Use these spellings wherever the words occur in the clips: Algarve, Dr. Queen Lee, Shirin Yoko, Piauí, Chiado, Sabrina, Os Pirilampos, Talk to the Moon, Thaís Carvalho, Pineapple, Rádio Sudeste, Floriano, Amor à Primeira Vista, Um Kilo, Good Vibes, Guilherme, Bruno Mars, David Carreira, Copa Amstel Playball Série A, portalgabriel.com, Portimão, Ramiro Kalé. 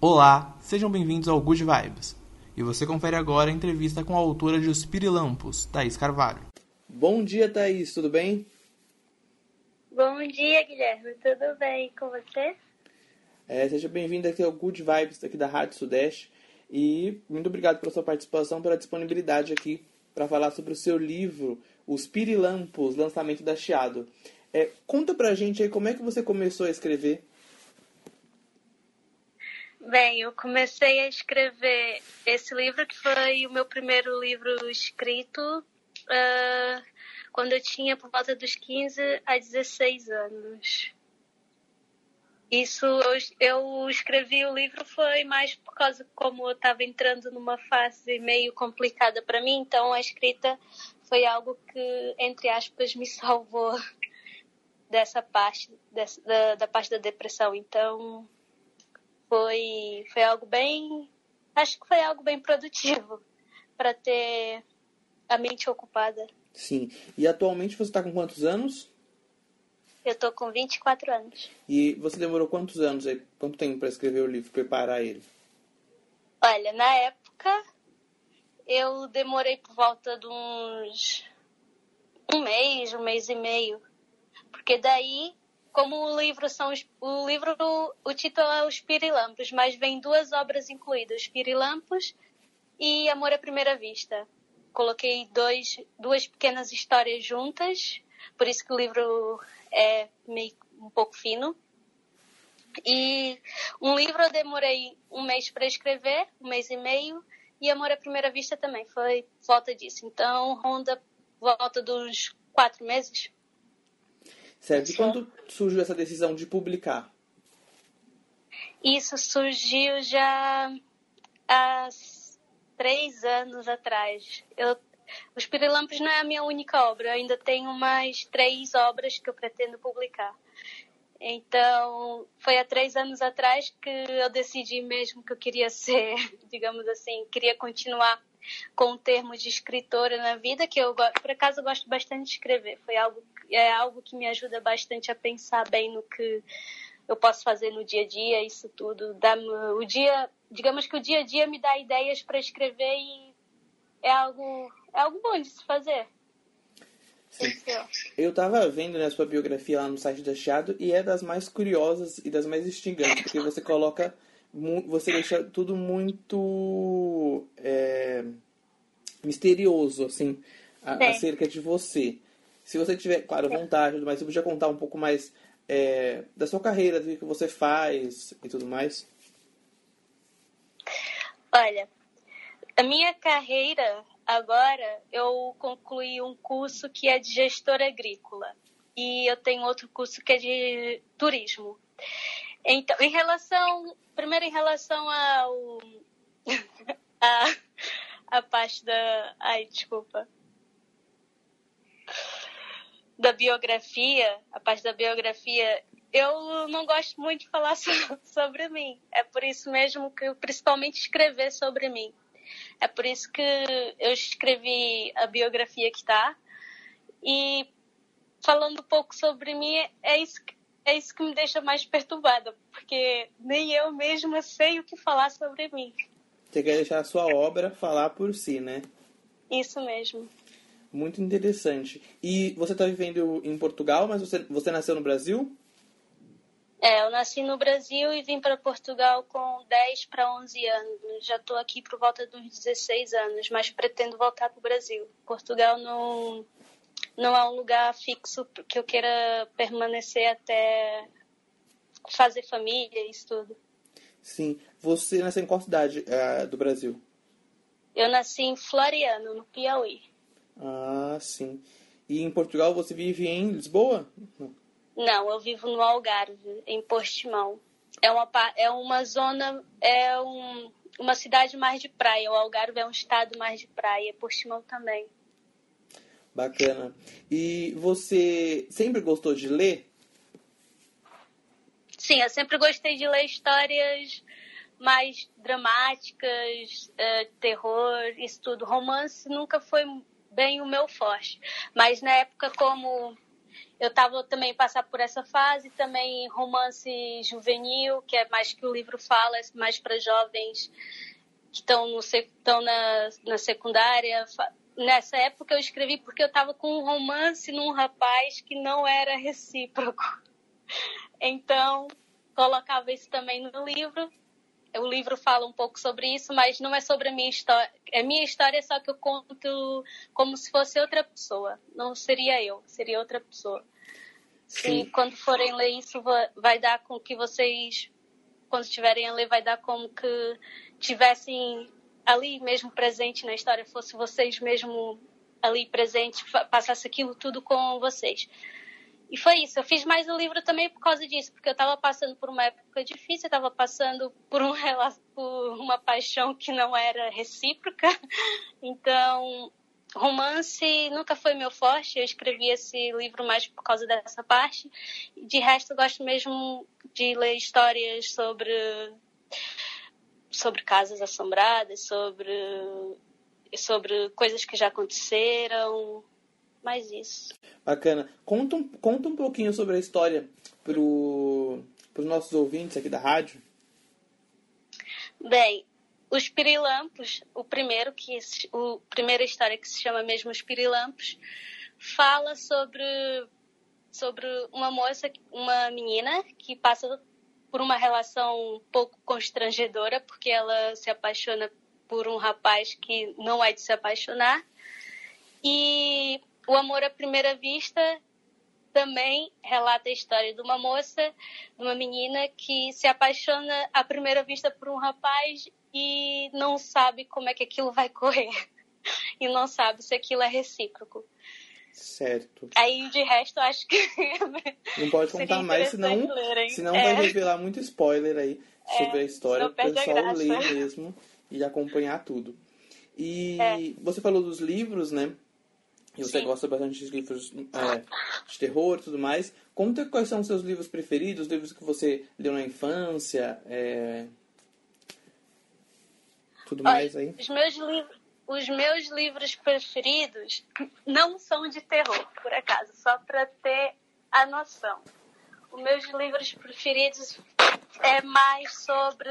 Olá, sejam bem-vindos ao Good Vibes. E você confere agora a entrevista com a autora de Os Pirilampos, Thaís Carvalho. Bom dia, Thaís, tudo bem? Bom dia, Guilherme, tudo bem com você? Seja bem-vindo aqui ao Good Vibes, aqui da Rádio Sudeste. E muito obrigado pela sua participação, pela disponibilidade aqui para falar sobre o seu livro, Os Pirilampos, lançamento da Chiado. Conta pra gente aí como é que você começou a escrever. Bem, eu comecei a escrever esse livro, que foi o meu primeiro livro escrito, quando eu tinha por volta dos 15 a 16 anos. Isso, eu escrevi o livro foi mais por causa como eu estava entrando numa fase meio complicada para mim, então a escrita foi algo que, entre aspas, me salvou dessa parte, da parte da depressão, então... Foi algo bem... Acho que foi algo bem produtivo para ter a mente ocupada. Sim. E atualmente você está com quantos anos? Eu estou com 24 anos. E você demorou quantos anos aí? Quanto tempo para escrever o livro, preparar ele? Olha, na época eu demorei por volta de uns... um mês e meio. Porque daí... Como o título é Os Pirilampos, mas vem duas obras incluídas, Os Pirilampos e Amor à Primeira Vista. Coloquei duas pequenas histórias juntas, por isso que o livro é meio, um pouco fino. E um livro eu demorei um mês para escrever, um mês e meio, e Amor à Primeira Vista também, foi volta disso. Então, ronda volta dos 4 meses. Certo. E quando surgiu essa decisão de publicar? Isso surgiu já há 3 anos atrás. Os Pirilampos não é a minha única obra. Eu ainda tenho mais 3 obras que eu pretendo publicar. Então, foi há 3 anos atrás que eu decidi mesmo que eu queria ser, digamos assim, queria continuar com o termo de escritora na vida, que eu, por acaso, eu gosto bastante de escrever. É algo que me ajuda bastante a pensar bem no que eu posso fazer no dia a dia, isso tudo. Digamos que o dia a dia me dá ideias para escrever e é algo bom de se fazer. Sim. Eu estava vendo, né, a sua biografia lá no site da Chiado, e é das mais curiosas e das mais instigantes, porque você coloca... Você deixa tudo muito misterioso, assim, acerca de você. Se você tiver, claro, vontade, mas você podia contar um pouco mais da sua carreira, do que você faz e tudo mais? Olha, a minha carreira agora, eu concluí um curso que é de gestora agrícola. E eu tenho outro curso que é de turismo. Então, em relação ao a parte da da biografia, a parte da biografia, eu não gosto muito de falar sobre mim. É por isso mesmo que eu principalmente escrever sobre mim. É por isso que eu escrevi a biografia que tá. E falando um pouco sobre mim, é isso que me deixa mais perturbada, porque nem eu mesma sei o que falar sobre mim. Você quer deixar a sua obra falar por si, né? Isso mesmo. Muito interessante. E você está vivendo em Portugal, mas você nasceu no Brasil? Eu nasci no Brasil e vim para Portugal com 10 para 11 anos. Já estou aqui por volta dos 16 anos, mas pretendo voltar para o Brasil. Portugal não há um lugar fixo que eu queira permanecer até fazer família, isso tudo. Sim. Você nasceu em qual cidade do Brasil? Eu nasci em Floriano, no Piauí. Ah, sim. E em Portugal você vive em Lisboa? Não, eu vivo no Algarve, em Portimão. É uma cidade mais de praia. O Algarve é um estado mais de praia, Portimão também. Bacana. E você sempre gostou de ler? Sim, eu sempre gostei de ler histórias mais dramáticas, terror, isso tudo. Romance nunca foi bem o meu forte. Mas na época, como Eu estava também passar por essa fase, também romance juvenil, que é mais que o livro fala, é mais para jovens que estão na secundária. Nessa época eu escrevi porque eu estava com um romance num rapaz que não era recíproco. Então, colocava isso também no livro. O livro fala um pouco sobre isso, mas não é sobre a minha história. É minha história, só que eu conto como se fosse outra pessoa. Não seria eu, seria outra pessoa. Sim. E quando forem ler isso, vai dar com que vocês, quando estiverem a ler, vai dar como que tivessem ali mesmo presente na história, fosse vocês mesmo ali presentes, passasse aquilo tudo com vocês. E foi isso, eu fiz mais o livro também por causa disso, porque eu estava passando por uma época difícil, eu estava passando por uma paixão que não era recíproca. Então, romance nunca foi meu forte, eu escrevi esse livro mais por causa dessa parte. De resto, eu gosto mesmo de ler histórias sobre casas assombradas, sobre coisas que já aconteceram. Mais isso. Bacana. Conta um pouquinho sobre a história para os nossos ouvintes aqui da rádio. Bem, Os Pirilampos, a primeira história que se chama mesmo Os Pirilampos, fala sobre uma menina que passa por uma relação um pouco constrangedora, porque ela se apaixona por um rapaz que não é de se apaixonar. E O Amor à Primeira Vista também relata a história de uma moça, de uma menina que se apaixona à primeira vista por um rapaz e não sabe como é que aquilo vai correr. E não sabe se aquilo é recíproco. Certo. Aí, de resto, acho que... Não pode contar mais, senão vai revelar muito spoiler aí sobre a história. Para o pessoal ler mesmo e acompanhar tudo. E você falou dos livros, né? E você gosta bastante de livros de terror e tudo mais. Conta quais são os seus livros preferidos, livros que você leu na infância, tudo mais aí. Os meus livros preferidos não são de terror, por acaso, só para ter a noção. Os meus livros preferidos é mais sobre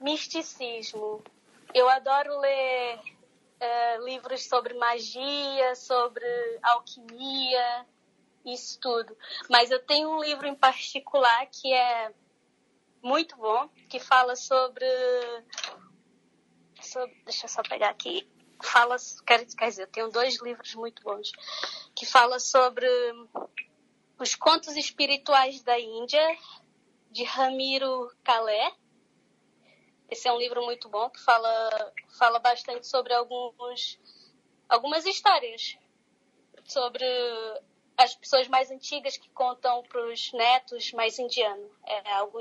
misticismo. Eu adoro ler... livros sobre magia, sobre alquimia, isso tudo. Mas eu tenho um livro em particular que é muito bom, que fala sobre deixa eu só pegar aqui. Quer dizer, eu tenho 2 livros muito bons, que fala sobre os contos espirituais da Índia, de Ramiro Kalé. Esse é um livro muito bom que fala bastante sobre algumas histórias. Sobre as pessoas mais antigas que contam para os netos mais indianos. É algo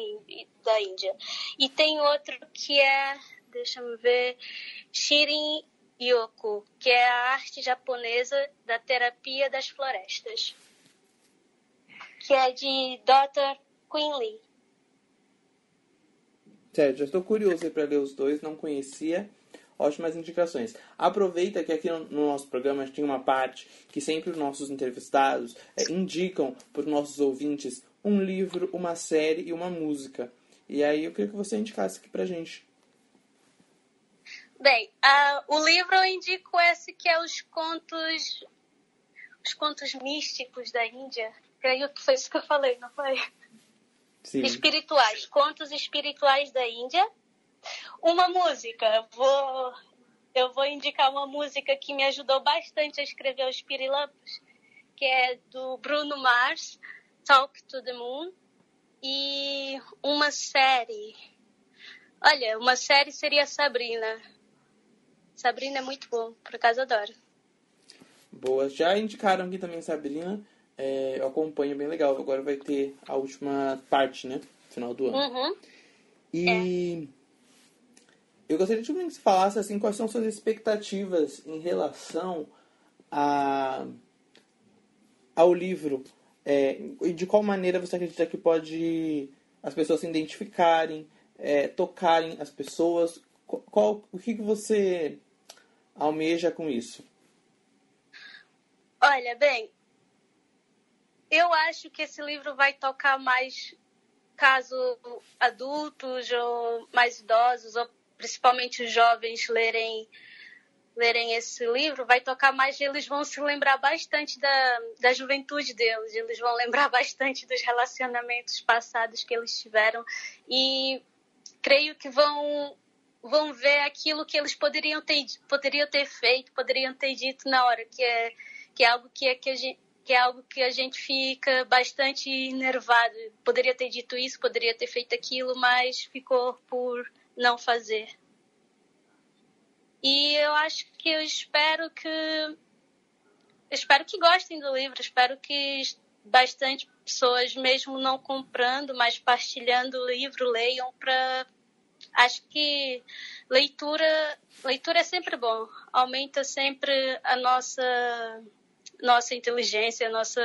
da Índia. E tem outro que é, deixa eu ver, Shirin Yoko, que é a arte japonesa da terapia das florestas. Que é de Dr. Queen Lee. Certo, já estou curioso aí para ler os 2, não conhecia. Ótimas indicações. Aproveita que aqui no nosso programa a gente tem uma parte que sempre os nossos entrevistados indicam para os nossos ouvintes um livro, uma série e uma música. E aí eu queria que você indicasse aqui para a gente. Bem, o livro eu indico esse que é Os Contos Místicos da Índia. Creio que foi isso que eu falei, não foi? Sim. Espirituais, contos espirituais da Índia. Uma música, eu vou indicar uma música que me ajudou bastante a escrever Os Pirilampos, que é do Bruno Mars, Talk to the Moon. E uma série, olha, uma série seria Sabrina é muito bom, por acaso adoro. Boa, já indicaram aqui também Sabrina. Eu acompanho, bem legal. Agora vai ter a última parte, né? Final do ano. Uhum. E eu gostaria de que você falasse assim, quais são suas expectativas em relação ao livro. E de qual maneira você acredita que pode as pessoas se identificarem, tocarem as pessoas? O que você almeja com isso? Olha, bem... Eu acho que esse livro vai tocar mais caso adultos ou mais idosos, ou principalmente os jovens lerem esse livro, vai tocar mais, eles vão se lembrar bastante da juventude deles, eles vão lembrar bastante dos relacionamentos passados que eles tiveram e creio que vão ver aquilo que eles poderiam ter feito, poderiam ter dito na hora, que é algo que a gente fica bastante enervado. Poderia ter dito isso, poderia ter feito aquilo, mas ficou por não fazer. E eu espero que gostem do livro, espero que bastante pessoas, mesmo não comprando, mas partilhando o livro, leiam. Acho que leitura é sempre bom, aumenta sempre a nossa inteligência, a nossa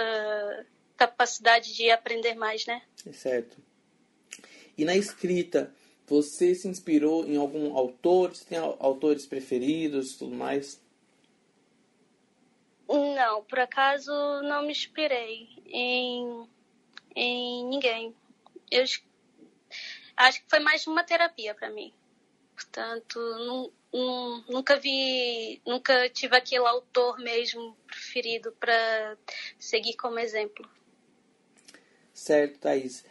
capacidade de aprender mais, né? É certo. E na escrita, você se inspirou em algum autor? Você tem autores preferidos e tudo mais? Não, por acaso não me inspirei em ninguém. Eu acho que foi mais uma terapia para mim. Portanto, nunca tive aquele autor mesmo preferido para seguir como exemplo. Certo, Thaís.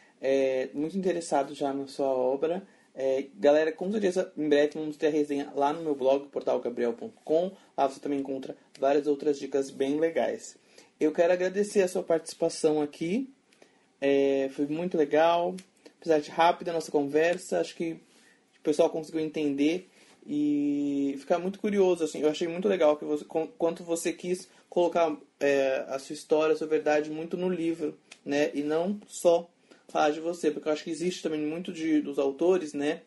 Muito interessado já na sua obra. Galera, com certeza, em breve vamos ter a resenha lá no meu blog, portalgabriel.com. Lá você também encontra várias outras dicas bem legais. Eu quero agradecer a sua participação aqui. Foi muito legal. Apesar de rápida a nossa conversa, acho que o pessoal conseguiu entender e ficar muito curioso. Assim, eu achei muito legal que quanto você quis colocar a sua história, a sua verdade muito no livro, né? E não só falar de você, porque eu acho que existe também muito dos autores, né,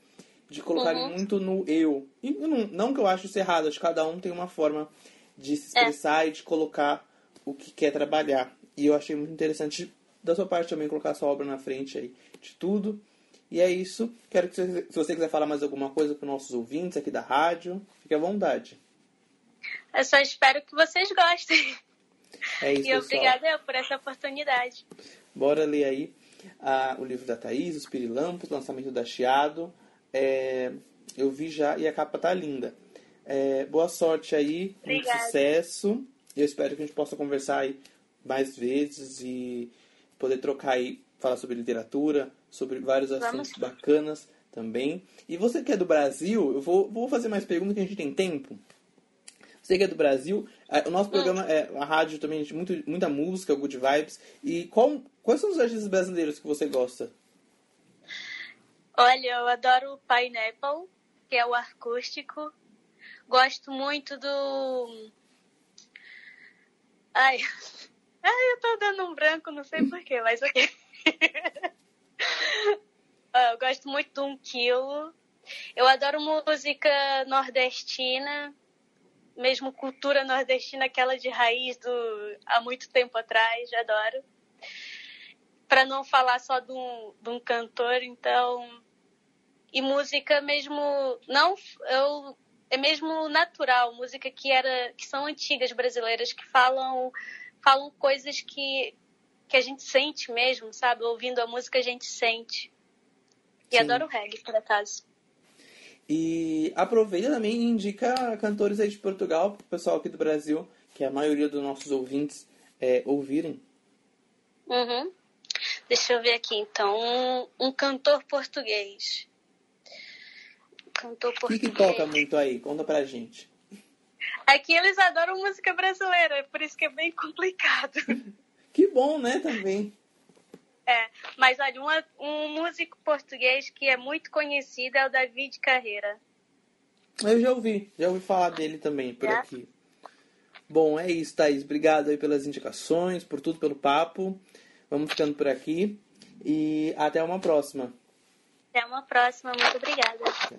de colocarem muito no eu. E não que eu acho isso errado, acho que cada um tem uma forma de se expressar e de colocar o que quer trabalhar. E eu achei muito interessante da sua parte também colocar a sua obra na frente aí de tudo. E é isso. Quero que se você quiser falar mais alguma coisa para os nossos ouvintes aqui da rádio, fique à vontade. Eu só espero que vocês gostem. É isso, pessoal. E obrigada por essa oportunidade. Bora ler aí o livro da Thaís, Os Pirilampos, lançamento da Chiado. Eu vi já e a capa tá linda. Boa sorte aí, obrigada. Muito sucesso. Eu espero que a gente possa conversar aí mais vezes e poder trocar aí, falar sobre literatura, sobre vários assuntos bacanas também. E você que é do Brasil, eu vou fazer mais perguntas que a gente tem tempo. Você que é do Brasil, o nosso programa é a rádio também, de muita música, Good Vibes. E quais são os artistas brasileiros que você gosta? Olha, eu adoro o Pineapple, que é o acústico. Gosto muito do... Ai, eu tô dando um branco, não sei porquê, mas ok. Eu gosto muito do Um Kilo. Eu adoro música nordestina, mesmo cultura nordestina, aquela de raiz há muito tempo atrás, adoro. Para não falar só de um cantor, então... E música mesmo... É mesmo natural, música que são antigas brasileiras, que falam coisas que a gente sente mesmo, sabe? Ouvindo a música a gente sente. E adoro o reggae, por acaso. E aproveita também e indica cantores aí de Portugal, pro pessoal aqui do Brasil, que a maioria dos nossos ouvintes ouvirem. Uhum. Deixa eu ver aqui, então. Um cantor português. Que toca muito aí? Conta pra gente. Aqui eles adoram música brasileira, por isso que é bem complicado. Que bom, né, também. Mas olha, um músico português que é muito conhecido é o David Carreira. Eu já ouvi falar dele também por aqui. Bom, é isso, Thaís. Obrigado aí pelas indicações, por tudo, pelo papo. Vamos ficando por aqui e até uma próxima. Muito obrigada.